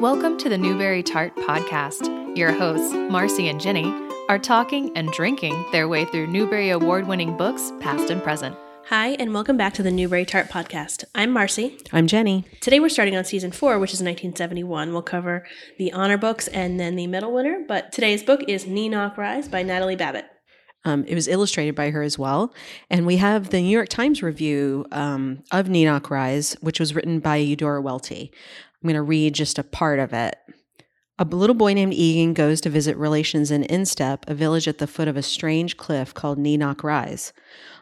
Welcome to the Newbery Tart Podcast. Your hosts, Marcy and Jenny, are talking and drinking their way through Newbery award-winning books, past and present. Hi, and welcome back to the Newbery Tart Podcast. I'm Marcy. I'm Jenny. Today we're starting on Season 4, which is 1971. We'll cover the honor books and then the medal winner, but today's book is Knee-Knock Rise by Natalie Babbitt. It was illustrated by her as well. And we have the New York Times review of Knee-Knock Rise, which was written by Eudora Welty. I'm going to read just a part of it. A little boy named Egan goes to visit relations in Instep, a village at the foot of a strange cliff called Knee-Knock Rise.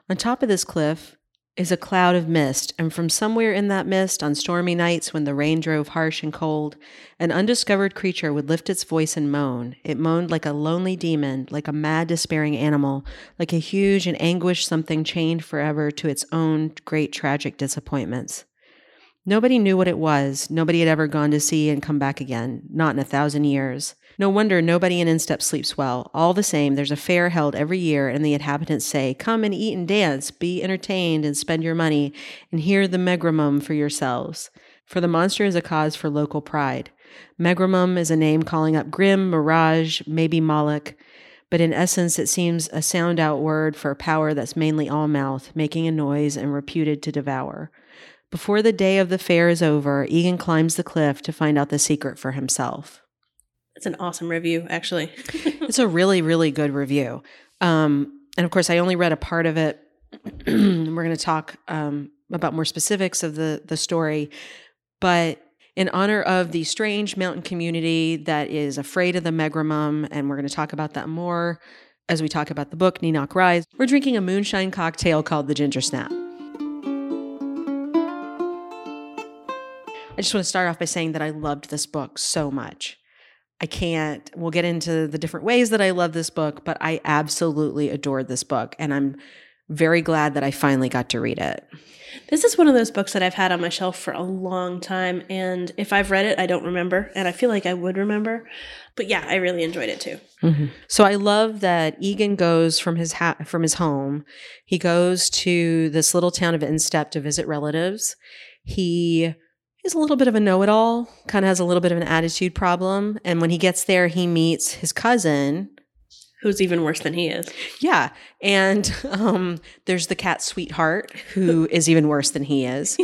On top of this cliff is a cloud of mist, and from somewhere in that mist, on stormy nights when the rain drove harsh and cold, an undiscovered creature would lift its voice and moan. It moaned like a lonely demon, like a mad, despairing animal, like a huge and anguished something chained forever to its own great tragic disappointments. Nobody knew what it was. Nobody had ever gone to sea and come back again. Not in 1,000 years. No wonder nobody in Instep sleeps well. All the same, there's a fair held every year, and the inhabitants say, "Come and eat and dance, be entertained and spend your money, and hear the megrimum for yourselves." For the monster is a cause for local pride. Megrimum is a name calling up Grim, Mirage, maybe Moloch, but in essence it seems a sound-out word for a power that's mainly all mouth, making a noise and reputed to devour. Before the day of the fair is over, Egan climbs the cliff to find out the secret for himself. That's an awesome review, actually. It's a really, really good review. And of course, I only read a part of it. We're going to talk about more specifics of the story. But in honor of the strange mountain community that is afraid of the Megrimum, and we're going to talk about that more as we talk about the book, Knee-Knock Rise, we're drinking a moonshine cocktail called the Ginger Snap. I just want to start off by saying that I loved this book so much. We'll get into the different ways that I love this book, but I absolutely adored this book, and I'm very glad that I finally got to read it. This is one of those books that I've had on my shelf for a long time, and if I've read it, I don't remember, and I feel like I would remember. But yeah, I really enjoyed it too. Mm-hmm. So I love that Egan goes from his home. He goes to this little town of Instep to visit relatives. He's a little bit of a know-it-all, kind of has a little bit of an attitude problem. And when he gets there, he meets his cousin. Who's even worse than he is. Yeah. And there's the cat's sweetheart, who is even worse than he is.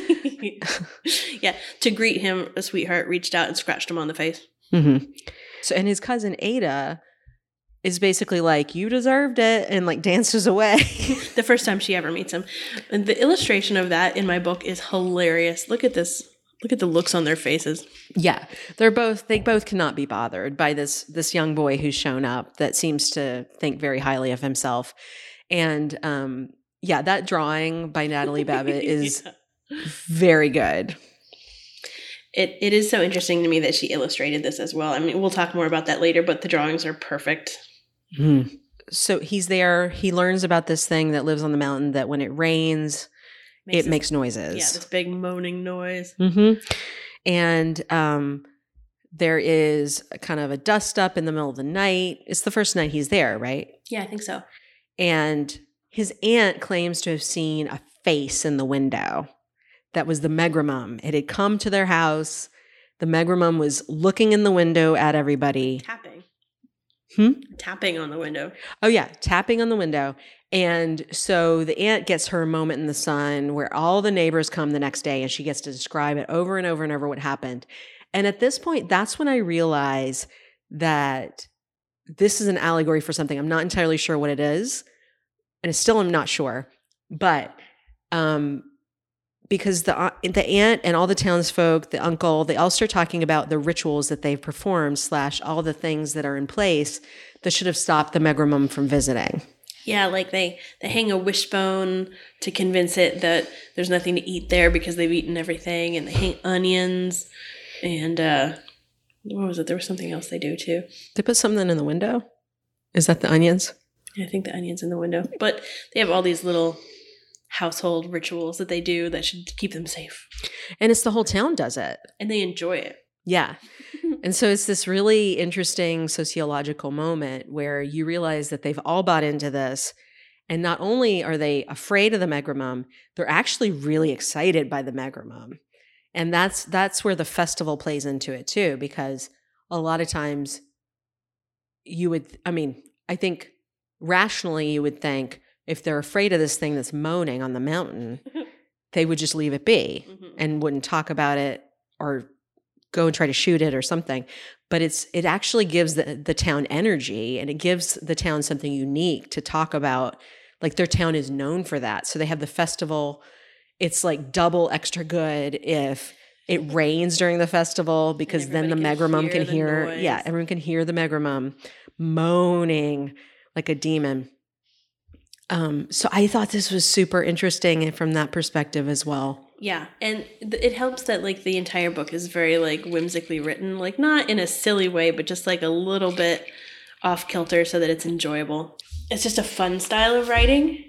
Yeah. To greet him, a sweetheart reached out and scratched him on the face. Mm-hmm. So, and his cousin Ada is basically like, "You deserved it," and like dances away. The first time she ever meets him. And the illustration of that in my book is hilarious. Look at this. Look at the looks on their faces. Yeah. They both cannot be bothered by this young boy who's shown up that seems to think very highly of himself. And that drawing by Natalie Babbitt is very good. It is so interesting to me that she illustrated this as well. I mean, we'll talk more about that later, but the drawings are perfect. Mm. So he's there. He learns about this thing that lives on the mountain that when it rains, it makes noises. Yeah, this big moaning noise. Mm-hmm. And there is kind of a dust up in the middle of the night. It's the first night he's there, right? Yeah, I think so. And his aunt claims to have seen a face in the window. That was the Megrimum. It had come to their house. The Megrimum was looking in the window at everybody. Tapping. Tapping on the window. Oh, yeah. Tapping on the window. And so the aunt gets her moment in the sun where all the neighbors come the next day and she gets to describe it over and over and over what happened. And at this point, that's when I realize that this is an allegory for something. I'm not entirely sure what it is. And I still am not sure. But because the aunt and all the townsfolk, the uncle, they all start talking about the rituals that they've performed / all the things that are in place that should have stopped the Megrimum from visiting. Yeah, like they hang a wishbone to convince it that there's nothing to eat there because they've eaten everything, and they hang onions, and what was it? There was something else they do too. They put something in the window? Is that the onions? Yeah, I think the onions in the window. But they have all these little household rituals that they do that should keep them safe. And it's the whole town does it. And they enjoy it. Yeah. And so it's this really interesting sociological moment where you realize that they've all bought into this. And not only are they afraid of the Megrimum, they're actually really excited by the Megrimum. And that's where the festival plays into it too, because a lot of times I think rationally you would think if they're afraid of this thing that's moaning on the mountain, they would just leave it be and wouldn't talk about it or go and try to shoot it or something. But it actually gives the town energy, and it gives the town something unique to talk about. Like, their town is known for that. So they have the festival. It's like double extra good if it rains during the festival, because then the megrimum can hear. Yeah, everyone can hear the megrimum moaning like a demon. So I thought this was super interesting from that perspective as well. Yeah, and it helps that, like, the entire book is very, like, whimsically written. Like, not in a silly way, but just, like, a little bit off-kilter so that it's enjoyable. It's just a fun style of writing,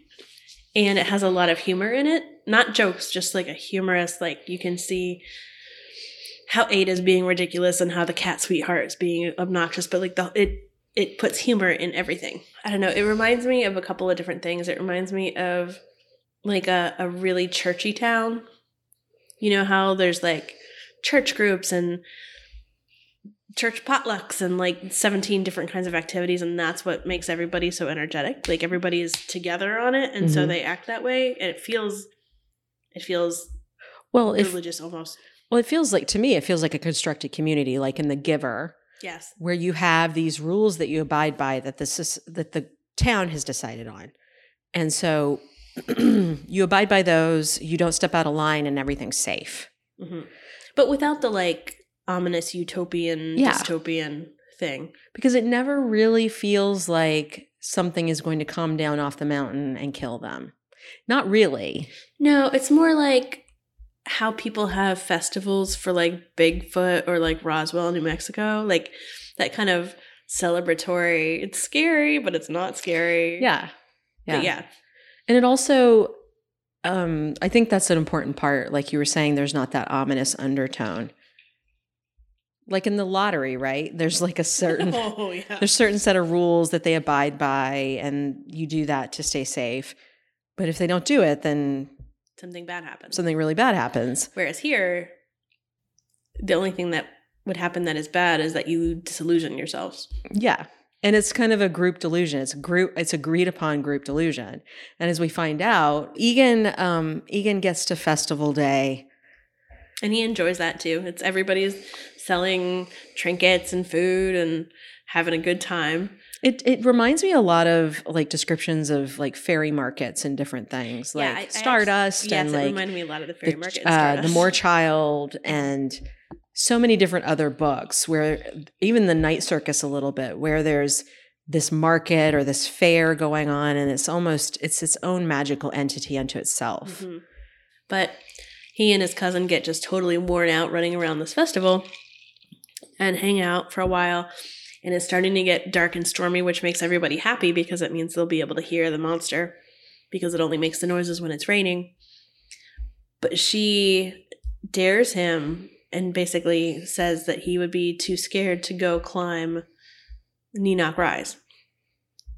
and it has a lot of humor in it. Not jokes, just, like, a humorous, like, you can see how Ada's being ridiculous and how the cat sweetheart is being obnoxious, but, like, it puts humor in everything. I don't know. It reminds me of a couple of different things. It reminds me of, like, a really churchy town. You know how there's, like, church groups and church potlucks and, like, 17 different kinds of activities, and that's what makes everybody so energetic. Like, everybody is together on it, and so they act that way, and it feels religious almost. Well, it feels like a constructed community, like in The Giver. Yes. Where you have these rules that you abide by that the town has decided on. And so you abide by those, you don't step out of line, and everything's safe. Mm-hmm. But without the, like, ominous utopian, dystopian thing. Because it never really feels like something is going to come down off the mountain and kill them. Not really. No, it's more like how people have festivals for, like, Bigfoot or, like, Roswell, New Mexico, like that kind of celebratory. It's scary, but it's not scary. Yeah. But yeah. And it also, I think that's an important part. Like you were saying, there's not that ominous undertone. Like in The Lottery, right? There's like a certain, there's certain set of rules that they abide by, and you do that to stay safe. But if they don't do it, then something bad happens. Something really bad happens. Whereas here, the only thing that would happen that is bad is that you disillusion yourselves. Yeah. And it's kind of a group delusion. It's agreed upon group delusion. And as we find out, Egan gets to festival day. And he enjoys that too. It's everybody's selling trinkets and food and having a good time. It reminds me a lot of, like, descriptions of, like, fairy markets and different things, like Stardust. Yes, and it reminded me a lot of the fairy market. The Moorchild, and so many different other books, where even The Night Circus a little bit, where there's this market or this fair going on, and it's its own magical entity unto itself. Mm-hmm. But he and his cousin get just totally worn out running around this festival and hang out for a while. And it's starting to get dark and stormy, which makes everybody happy because it means they'll be able to hear the monster, because it only makes the noises when it's raining. But she dares him and basically says that he would be too scared to go climb Knee-Knock Rise.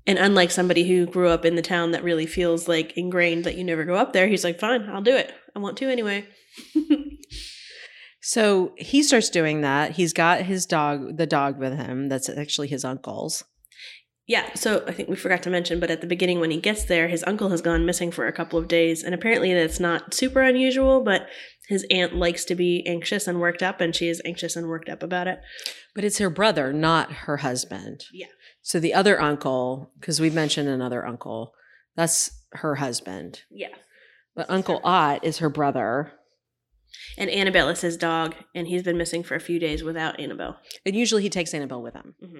And unlike somebody who grew up in the town that really feels like ingrained that you never go up there, he's like, fine, I'll do it. I want to anyway. So he starts doing that. He's got his dog, the dog with him. That's actually his uncle's. Yeah. So I think we forgot to mention, but at the beginning when he gets there, his uncle has gone missing for a couple of days. And apparently that's not super unusual, but his aunt likes to be anxious and worked up, and she is anxious and worked up about it. But it's her brother, not her husband. Yeah. So the other uncle, because we've mentioned another uncle, that's her husband. Yeah. But Uncle Ott is her brother. And Annabelle is his dog, and he's been missing for a few days without Annabelle. And usually he takes Annabelle with him. Mm-hmm.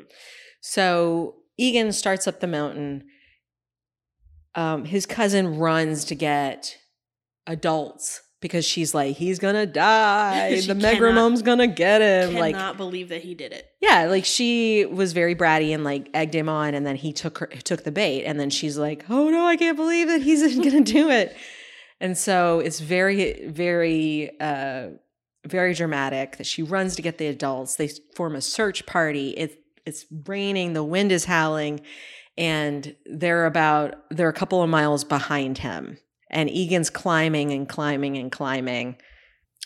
So Egan starts up the mountain. His cousin runs to get adults because she's like, he's going to die. The megrimum's going to get him. Cannot believe that he did it. Yeah, like she was very bratty and, like, egged him on, and then he took the bait. And then she's like, oh, no, I can't believe that he's going to do it. And so it's very, very, very dramatic that she runs to get the adults. They form a search party. It's raining. The wind is howling. And they're a couple of miles behind him. And Egan's climbing and climbing and climbing.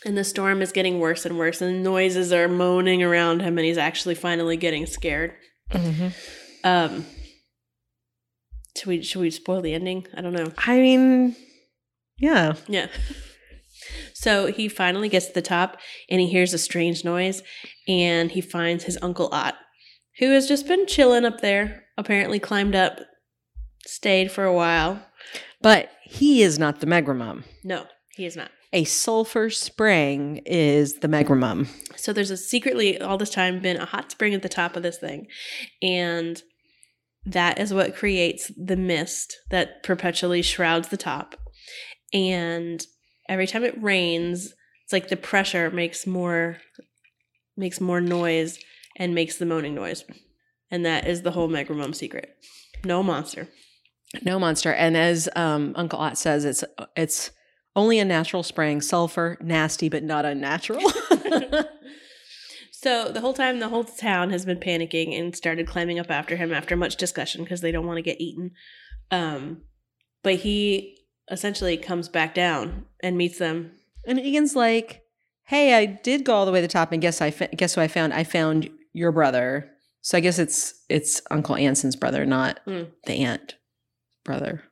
And the storm is getting worse and worse, and noises are moaning around him, and he's actually finally getting scared. Mm-hmm. Should we spoil the ending? I don't know. I mean, yeah. Yeah. So he finally gets to the top, and he hears a strange noise, and he finds his Uncle Ott, who has just been chilling up there, apparently climbed up, stayed for a while. But he is not the Megrimum. No, he is not. A sulfur spring is the Megrimum. So there's secretly all this time been a hot spring at the top of this thing. And that is what creates the mist that perpetually shrouds the top. And every time it rains, it's like the pressure makes more noise and makes the moaning noise. And that is the whole Megrimum secret. No monster. No monster. And as Uncle Ott says, it's only a natural spring, sulfur, nasty, but not unnatural. So the whole time, the whole town has been panicking and started climbing up after him after much discussion because they don't want to get eaten. But he essentially comes back down and meets them. And Egan's like, hey, I did go all the way to the top, and guess who I found? I found your brother. So I guess it's Uncle Anson's brother, not the aunt brother.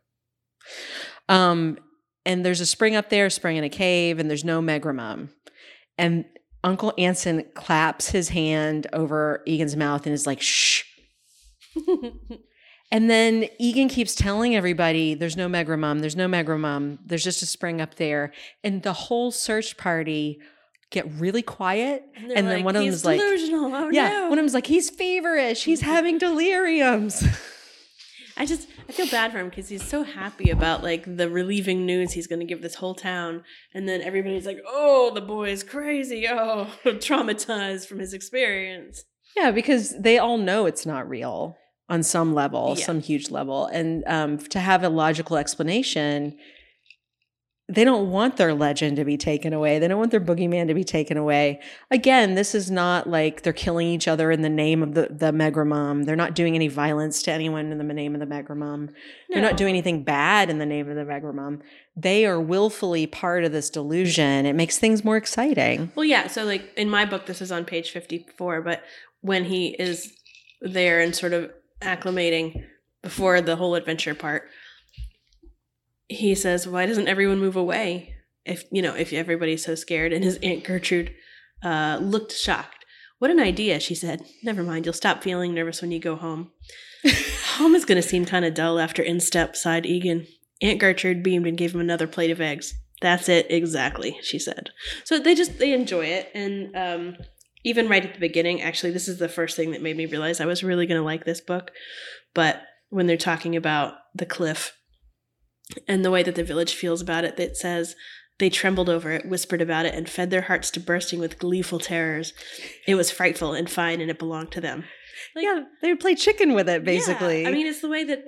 And there's a spring up there, a spring in a cave, and there's no Megrimum. And Uncle Anson claps his hand over Egan's mouth and is like, shh. And then Egan keeps telling everybody, there's no Megrimum, there's no Megrimum, there's just a spring up there. And the whole search party get really quiet. And like, then one of them is like, delusional. Oh, yeah, no. One of them is like, he's feverish, he's having deliriums. I feel bad for him because he's so happy about like the relieving news he's going to give this whole town. And then everybody's like, oh, the boy is crazy. Oh, traumatized from his experience. Yeah, because they all know it's not real on some level, some huge level. And to have a logical explanation, they don't want their legend to be taken away. They don't want their boogeyman to be taken away. Again, this is not like they're killing each other in the name of the Megrimum. They're not doing any violence to anyone in the name of the Megrimum. No. They're not doing anything bad in the name of the Megrimum. They are willfully part of this delusion. It makes things more exciting. Well, yeah. So like in my book, this is on page 54, but when he is there and sort of acclimating before the whole adventure part, he says, why doesn't everyone move away if everybody's so scared? And his Aunt Gertrude looked shocked. What an idea, she said. Never mind, you'll stop feeling nervous when you go home. Home is going to seem kind of dull after instep, sighed Egan. Aunt Gertrude beamed and gave him another plate of eggs. That's it, exactly, she said. So they enjoy it. And even right at the beginning, actually, this is the first thing that made me realize I was really going to like this book. But when they're talking about the cliff, and the way that the village feels about it, that says they trembled over it, whispered about it, and fed their hearts to bursting with gleeful terrors. It was frightful and fine, and it belonged to them. Like, yeah, they would play chicken with it, basically. Yeah, I mean, it's the way that,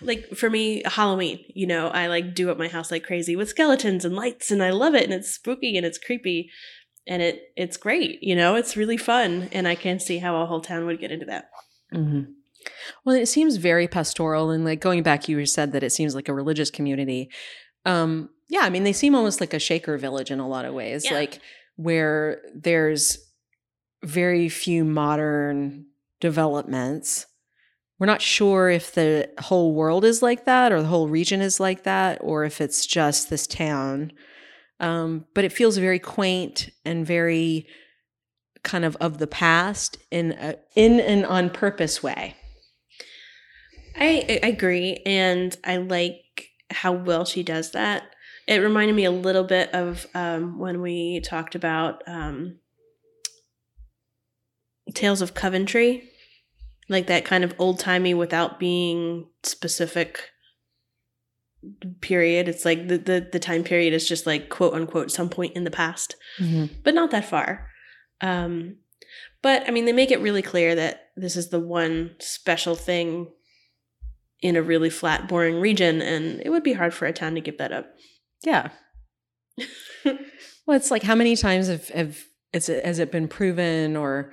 like, for me, Halloween, I, like, do up my house like crazy with skeletons and lights, and I love it, and it's spooky, and it's creepy, and it's great, It's really fun, and I can see how a whole town would get into that. Mm-hmm. Well, it seems very pastoral, and like going back, you said that it seems like a religious community. Yeah, I mean, they seem almost like a Shaker village in a lot of ways, like where there's very few modern developments. We're not sure if the whole world is like that, or the whole region is like that, or if it's just this town. But it feels very quaint and very kind of the past in an on purpose way. I agree, and I like how well she does that. It reminded me a little bit of when we talked about Tales of Coventry, like that kind of old-timey without being specific period. It's like the time period is just like quote-unquote some point in the past, but not that far. But, I mean, they make it really clear that this is the one special thing in a really flat, boring region, and it would be hard for a town to give that up. Yeah. Well, it's like how many times has it been proven, or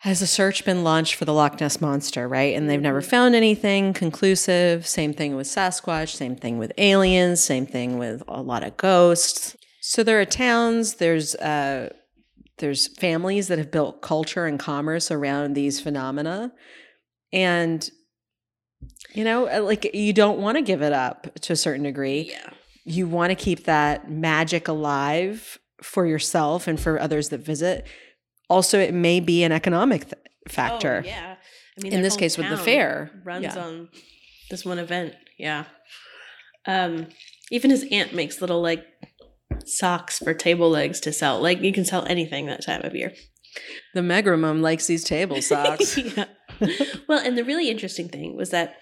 has a search been launched for the Loch Ness Monster, right? And they've never found anything conclusive. Same thing with Sasquatch, same thing with aliens, same thing with a lot of ghosts. So there are towns, there's families that have built culture and commerce around these phenomena. And, you know, like, you don't want to give it up to a certain degree. Yeah. You want to keep that magic alive for yourself and for others that visit. Also, it may be an economic factor. Oh, yeah. I mean, in this case with the fair. Runs on this one event. Yeah. Even his aunt makes little, like, socks for table legs to sell. Like, you can sell anything that time of year. The Megrimum likes these table socks. Yeah. Well, and the really interesting thing was that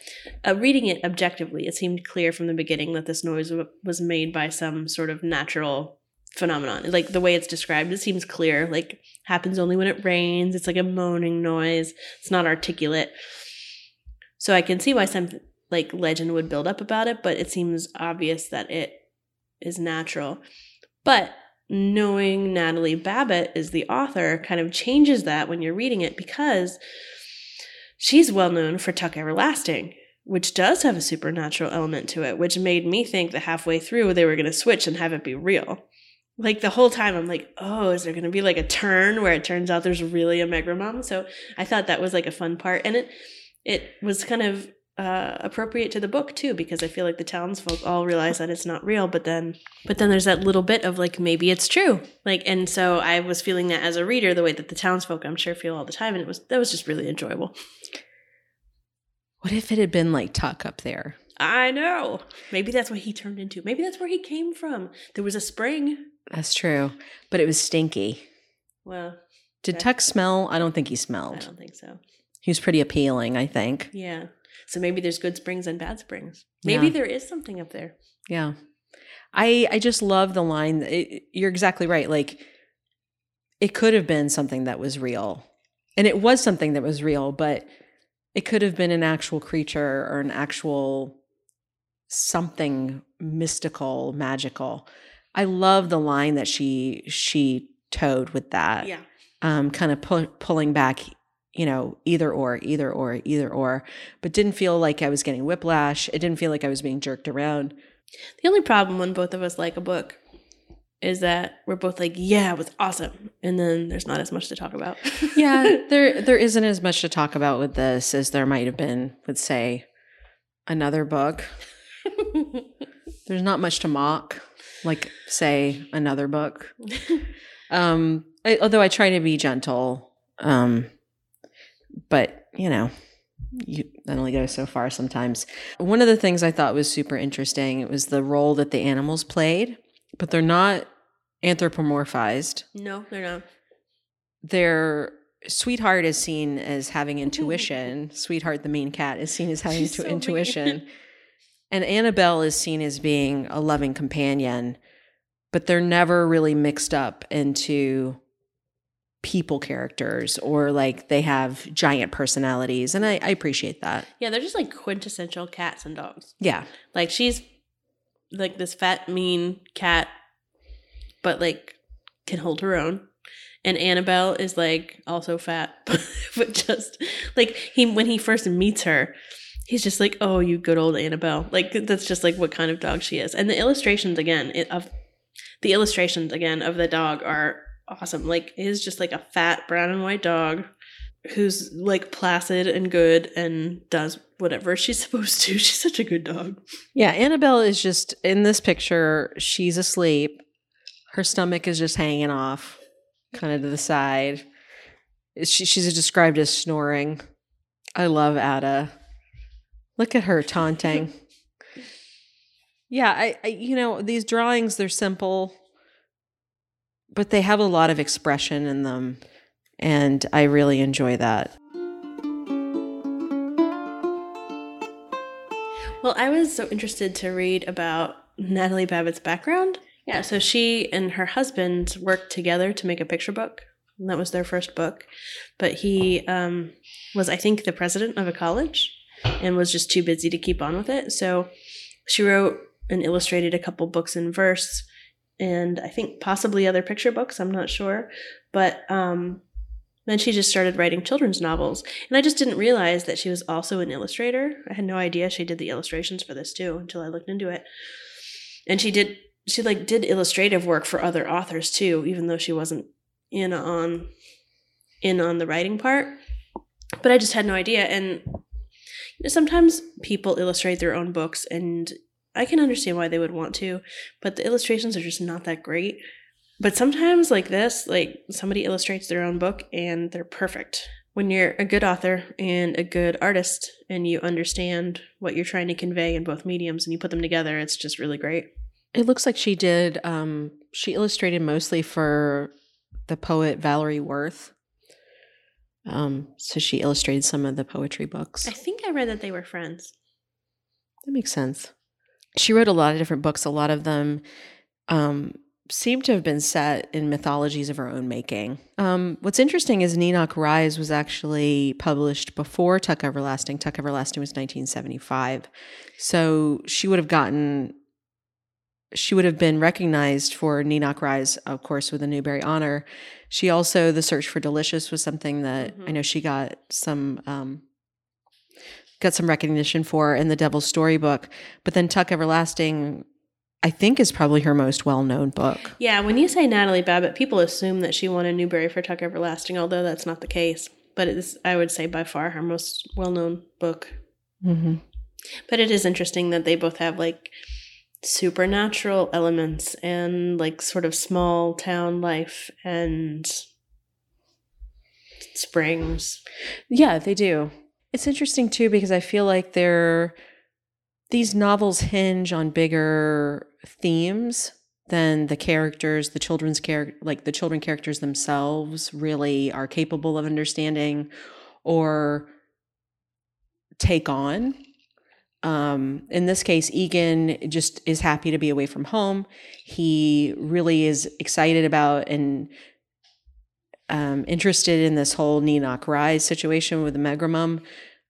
reading it objectively, it seemed clear from the beginning that this noise was made by some sort of natural phenomenon. Like, the way it's described, it seems clear. Like, happens only when it rains. It's like a moaning noise. It's not articulate. So I can see why some, like, legend would build up about it, but it seems obvious that it is natural. But knowing Natalie Babbitt is the author kind of changes that when you're reading it, because she's well known for Tuck Everlasting, which does have a supernatural element to it, which made me think that halfway through they were going to switch and have it be real. Like, the whole time I'm like, oh, is there going to be like a turn where it turns out there's really a Megrimum? So I thought that was like a fun part. And it was kind of appropriate to the book too, because I feel like the townsfolk all realize that it's not real, but then there's that little bit of like, maybe it's true. Like, and so I was feeling that as a reader, the way that the townsfolk I'm sure feel all the time, and that was just really enjoyable. What if it had been like Tuck up there? I know. Maybe that's what he turned into. Maybe that's where he came from. There was a spring. That's true, but it was stinky. Well, did Tuck smell? I don't think he smelled. I don't think so. He was pretty appealing, I think. Yeah. So maybe there's good springs and bad springs. Maybe there is something up there. Yeah. I just love the line. You're exactly right. Like, it could have been something that was real. And it was something that was real, but it could have been an actual creature or an actual something mystical, magical. I love the line that she towed with that. Yeah. Kind of pulling back. You know, either or, but didn't feel like I was getting whiplash. It didn't feel like I was being jerked around. The only problem when both of us like a book is that we're both like, yeah, it was awesome. And then there's not as much to talk about. Yeah, there isn't as much to talk about with this as there might have been with, say, another book. There's not much to mock, like, say, another book. Although I try to be gentle. But, you know, that only goes so far sometimes. One of the things I thought was super interesting, it was the role that the animals played, but they're not anthropomorphized. No, they're not. Their sweetheart is seen as having intuition. Sweetheart, the mean cat, is seen as having intuition. And Annabelle is seen as being a loving companion, but they're never really mixed up into people characters, or like they have giant personalities, and I appreciate that. Yeah, they're just like quintessential cats and dogs. Yeah. Like, she's like this fat, mean cat, but like can hold her own. And Annabelle is like also fat, but just like when he first meets her, he's just like, oh, you good old Annabelle. Like, that's just like what kind of dog she is. And the illustrations again of the dog are awesome. Like, it is just like a fat brown and white dog who's like placid and good and does whatever she's supposed to. She's such a good dog. Yeah, Annabelle is just, in this picture, she's asleep. Her stomach is just hanging off, kind of to the side. She's described as snoring. I love Ada. Look at her taunting. Yeah, I you know, these drawings, they're simple, but they have a lot of expression in them, and I really enjoy that. Well, I was so interested to read about Natalie Babbitt's background. Yeah, so she and her husband worked together to make a picture book, and that was their first book. But he was, I think, the president of a college and was just too busy to keep on with it. So she wrote and illustrated a couple books in verse, and I think possibly other picture books, I'm not sure. But then she just started writing children's novels. And I just didn't realize that she was also an illustrator. I had no idea she did the illustrations for this too until I looked into it. And she did she like did illustrative work for other authors too, even though she wasn't in on the writing part. But I just had no idea. And sometimes people illustrate their own books, and I can understand why they would want to, but the illustrations are just not that great. But sometimes like this, like somebody illustrates their own book and they're perfect. When you're a good author and a good artist and you understand what you're trying to convey in both mediums and you put them together, it's just really great. It looks like she did, she illustrated mostly for the poet Valerie Worth. So she illustrated some of the poetry books. I think I read that they were friends. That makes sense. She wrote a lot of different books. A lot of them seem to have been set in mythologies of her own making. What's interesting is Knee-Knock Rise was actually published before Tuck Everlasting. Tuck Everlasting was 1975. So she would have been recognized for Knee-Knock Rise, of course, with a Newbery honor. She also, The Search for Delicious was something that I know she got some recognition for, in The Devil's Storybook. But then Tuck Everlasting, I think, is probably her most well-known book. Yeah, when you say Natalie Babbitt, people assume that she won a Newbery for Tuck Everlasting, although that's not the case. But it is, I would say, by far her most well-known book. Mm-hmm. But it is interesting that they both have like supernatural elements and like sort of small town life and springs. Yeah, they do. It's interesting too, because I feel like these novels hinge on bigger themes than the characters, the children characters themselves really are capable of understanding or take on. In this case, Egan just is happy to be away from home. He really is excited about and interested in this whole Knee-Knock Rise situation with the Megrimum.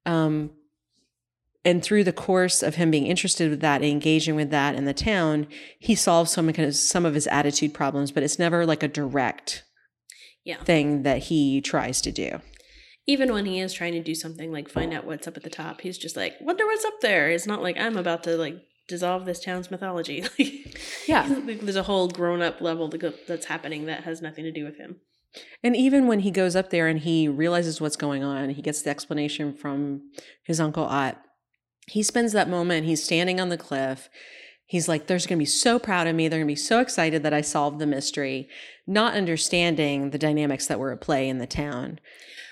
And through the course of him being interested with that and engaging with that in the town, he solves some of his attitude problems, but it's never like a direct thing that he tries to do. Even when he is trying to do something, like find out what's up at the top, he's just like, wonder what's up there. It's not like I'm about to like dissolve this town's mythology. There's a whole grown-up level that's happening that has nothing to do with him. And even when he goes up there and he realizes what's going on, he gets the explanation from his uncle Ott. He spends that moment, he's standing on the cliff. He's like, they're going to be so proud of me. They're going to be so excited that I solved the mystery, not understanding the dynamics that were at play in the town.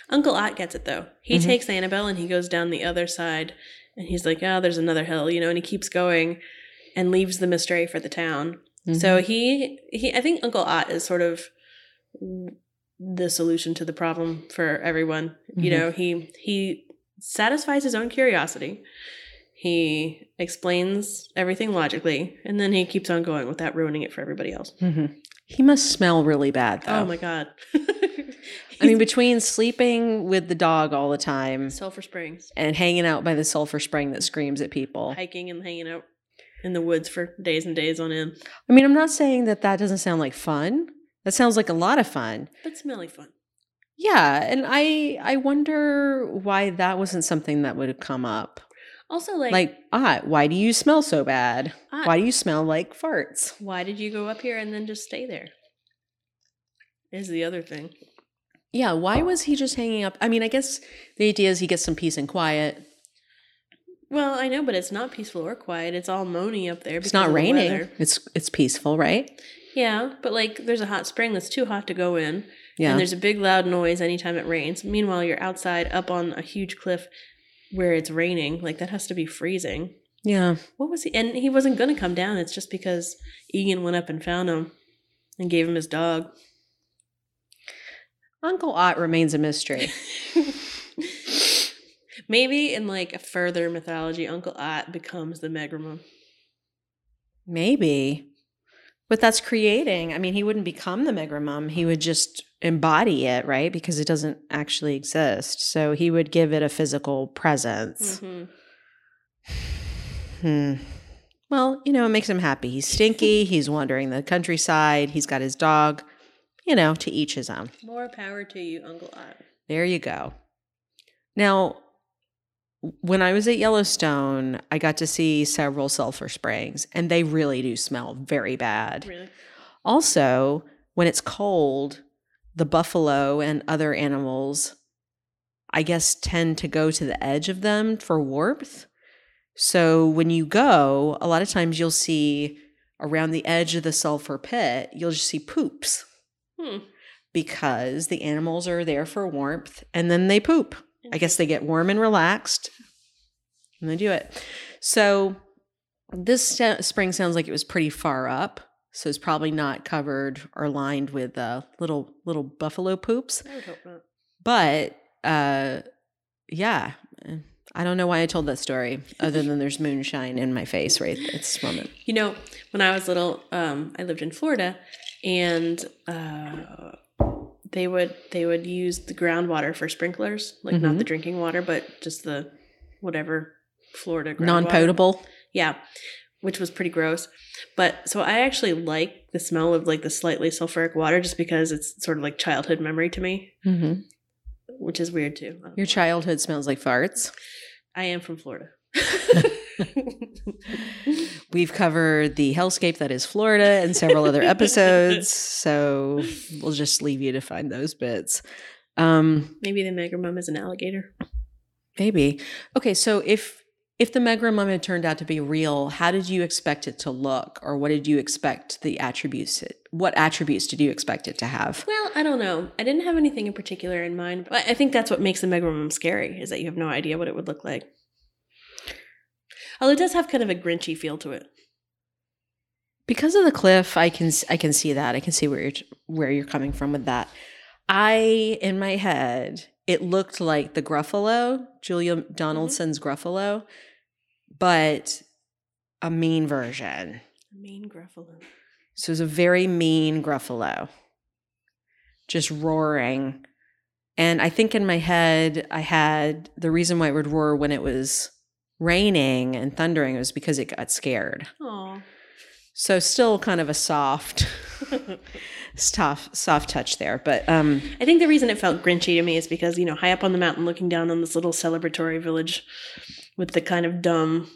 Uncle Ott gets it, though. He takes Annabelle and he goes down the other side, and he's like, oh, there's another hill, and he keeps going and leaves the mystery for the town. Mm-hmm. So he, I think Uncle Ott is sort of the solution to the problem for everyone. Mm-hmm. He satisfies his own curiosity. He explains everything logically, and then he keeps on going without ruining it for everybody else. Mm-hmm. He must smell really bad, though. Oh, my God. Between sleeping with the dog all the time. Sulphur Springs. And hanging out by the sulphur spring that screams at people. Hiking and hanging out in the woods for days and days on end. I'm not saying that doesn't sound like fun. That sounds like a lot of fun. But smelly fun. Yeah, and I wonder why that wasn't something that would have come up. Also, why do you smell so bad? Why do you smell like farts? Why did you go up here and then just stay there? Is the other thing. Yeah, why was he just hanging up? I guess the idea is he gets some peace and quiet. Well, I know, but it's not peaceful or quiet. It's all moany up there. It's not raining. It's peaceful, right? Yeah, but there's a hot spring that's too hot to go in. Yeah. And there's a big loud noise anytime it rains. Meanwhile, you're outside up on a huge cliff where it's raining. That has to be freezing. Yeah. What was he? And he wasn't going to come down. It's just because Egan went up and found him and gave him his dog. Uncle Ott remains a mystery. Maybe in a further mythology, Uncle Ott becomes the Megrimum. Maybe. But that's creating. He wouldn't become the Megrimum. He would just embody it, right? Because it doesn't actually exist. So he would give it a physical presence. Mm-hmm. Well, it makes him happy. He's stinky. He's wandering the countryside. He's got his dog. To each his own. More power to you, Uncle Ott. There you go. Now, when I was at Yellowstone, I got to see several sulfur springs, and they really do smell very bad. Really? Also, when it's cold, the buffalo and other animals, I guess, tend to go to the edge of them for warmth. So when you go, a lot of times you'll see around the edge of the sulfur pit, you'll just see poops. Hmm. Because the animals are there for warmth, and then they poop. I guess they get warm and relaxed, and they do it. So this spring sounds like it was pretty far up, so it's probably not covered or lined with little buffalo poops. I would hope not. But yeah, I don't know why I told that story, other than there's moonshine in my face right at this moment. You know, when I was little, I lived in Florida, and they would use the groundwater for sprinklers, like not the drinking water, but just the whatever Florida groundwater. Non-potable. Yeah, which was pretty gross. But so I actually like the smell of like the slightly sulfuric water, just because it's sort of like childhood memory to me, which is weird too. Your childhood smells like farts. I am from Florida. We've covered the hellscape that is Florida and several other episodes, so we'll just leave you to find those bits. Maybe the megramum is an alligator. Maybe. Okay, so if the megramum had turned out to be real, how did you expect it to look, or what did you expect the attributes? What attributes did you expect it to have? Well, I don't know. I didn't have anything in particular in mind, but I think that's what makes the megramum scary, is that you have no idea what it would look like. Although it does have kind of a Grinchy feel to it. Because of the cliff, I can see that. I can see where you're coming from with that. In my head, it looked like the Gruffalo, Julia Donaldson's Gruffalo, but a mean version. A mean Gruffalo. So it was a very mean Gruffalo, just roaring. And I think in my head, I had the reason why it would roar when it was raining and thundering was because it got scared. Aww. So still kind of a soft touch there. But I think the reason it felt Grinchy to me is because, you know, high up on the mountain looking down on this little celebratory village with the kind of dumb,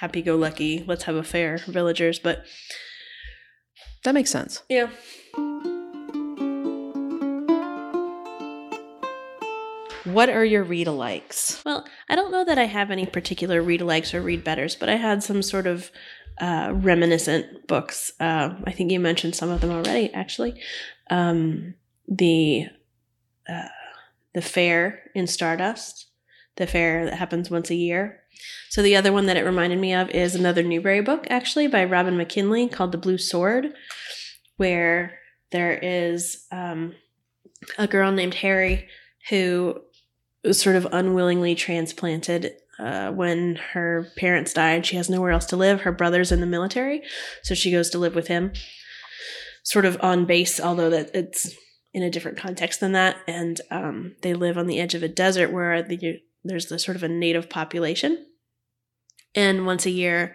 happy-go-lucky, let's have a fair villagers. But that makes sense. Yeah. What are your read-alikes? Well, I don't know that I have any particular read-alikes or read-betters, but I had some sort of reminiscent books. I think you mentioned some of them already, actually. The fair in Stardust, the fair that happens once a year. So the other one that it reminded me of is another Newbery book, actually, by Robin McKinley, called The Blue Sword, where there is a girl named Harry who was sort of unwillingly transplanted when her parents died. She has nowhere else to live. Her brother's in the military, so she goes to live with him, sort of on base, although that it's in a different context than that. And they live on the edge of a desert where there's the sort of a native population. And once a year,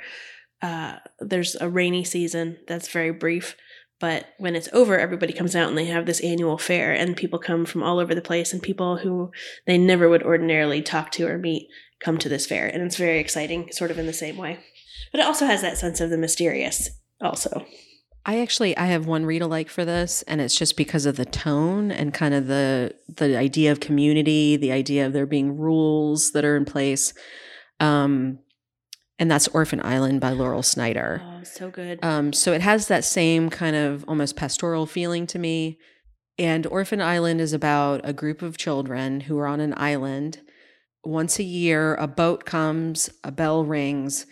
there's a rainy season that's very brief. But when it's over, everybody comes out and they have this annual fair, and people come from all over the place, and people who they never would ordinarily talk to or meet come to this fair. And it's very exciting, sort of in the same way. But it also has that sense of the mysterious also. I have one read-alike for this, and it's just because of the tone and kind of the idea of community, the idea of there being rules that are in place. And that's Orphan Island by Laurel Snyder. Oh, so good. So it has that same kind of almost pastoral feeling to me. And Orphan Island is about a group of children who are on an island. Once a year, a boat comes, a bell rings,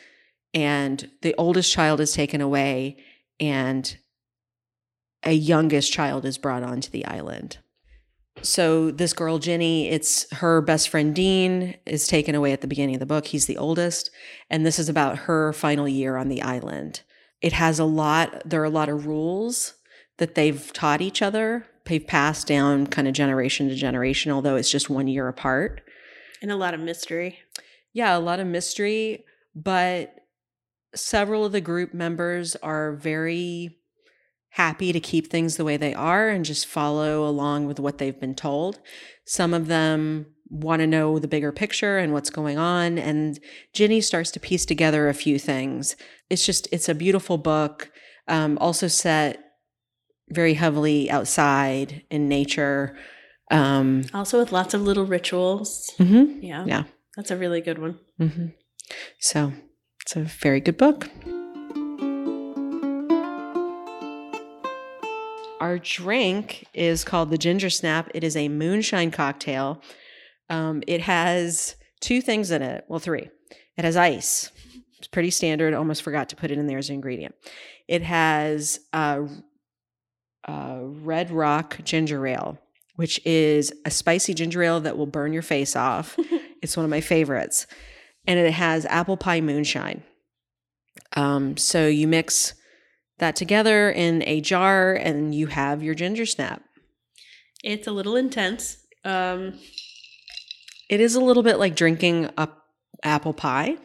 and the oldest child is taken away, and a youngest child is brought onto the island. So this girl, Jenny, it's her best friend, Dean, is taken away at the beginning of the book. He's the oldest. And this is about her final year on the island. It has there are a lot of rules that they've taught each other. They've passed down kind of generation to generation, although it's just one year apart. And a lot of mystery. Yeah, a lot of mystery. But several of the group members are very happy to keep things the way they are and just follow along with what they've been told. Some of them want to know the bigger picture and what's going on. And Ginny starts to piece together a few things. It's a beautiful book, also set very heavily outside in nature. Also with lots of little rituals. Mm-hmm. Yeah. Yeah. That's a really good one. Mm-hmm. So it's a very good book. Our drink is called the Ginger Snap. It is a moonshine cocktail. It has two things in it. Well, three. It has ice. It's pretty standard. Almost forgot to put it in there as an ingredient. It has Red Rock ginger ale, which is a spicy ginger ale that will burn your face off. It's one of my favorites. And it has apple pie moonshine. So you mix that together in a jar and you have your ginger snap. It's a little intense. It is a little bit like drinking a apple pie.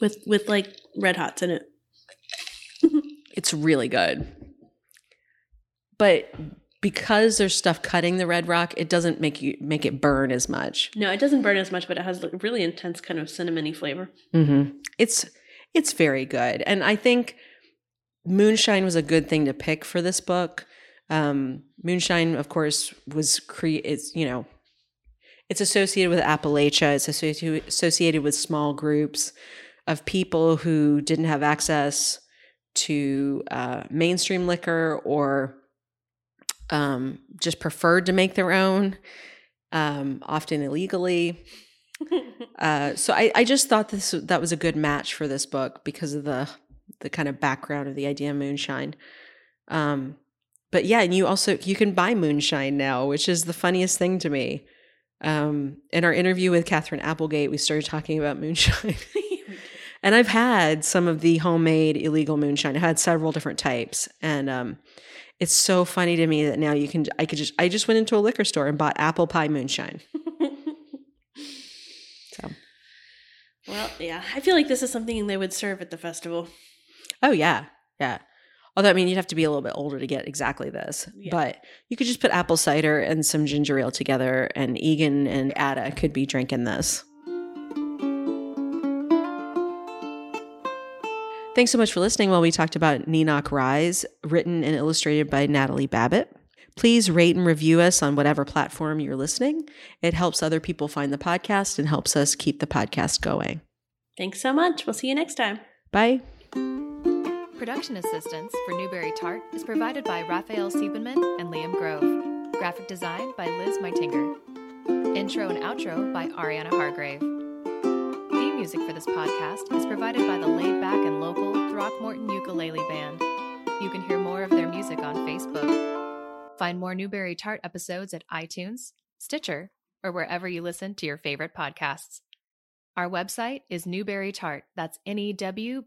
With like red hots in it. It's really good. But because there's stuff cutting the red rock, it doesn't make it burn as much. No, it doesn't burn as much, but it has a really intense kind of cinnamony flavor. Mm-hmm. It's very good. And I think moonshine was a good thing to pick for this book. Moonshine, of course, it's associated with Appalachia. It's associated with small groups of people who didn't have access to mainstream liquor or just preferred to make their own, often illegally. So I just thought that was a good match for this book because of the kind of background of the idea of moonshine. But yeah, and you can buy moonshine now, which is the funniest thing to me. In our interview with Catherine Applegate, we started talking about moonshine. And I've had some of the homemade illegal moonshine. I had several different types. And it's so funny to me that now I just went into a liquor store and bought apple pie moonshine. So. Well, yeah. I feel like this is something they would serve at the festival. Oh, yeah. Yeah. Although, I mean, you'd have to be a little bit older to get exactly this. Yeah. But you could just put apple cider and some ginger ale together, and Egan and Ada could be drinking this. Thanks so much for listening while we talked about Knee-Knock Rise, written and illustrated by Natalie Babbitt. Please rate and review us on whatever platform you're listening. It helps other people find the podcast and helps us keep the podcast going. Thanks so much. We'll see you next time. Bye. Production assistance for Newbery Tart is provided by Raphael Siebenman and Liam Grove. Graphic design by Liz Meitinger. Intro and outro by Ariana Hargrave. Theme music for this podcast is provided by the laid-back and local Throckmorton Ukulele Band. You can hear more of their music on Facebook. Find more Newbery Tart episodes at iTunes, Stitcher, or wherever you listen to your favorite podcasts. Our website is Newbery Tart. That's NEWBERYTART.com.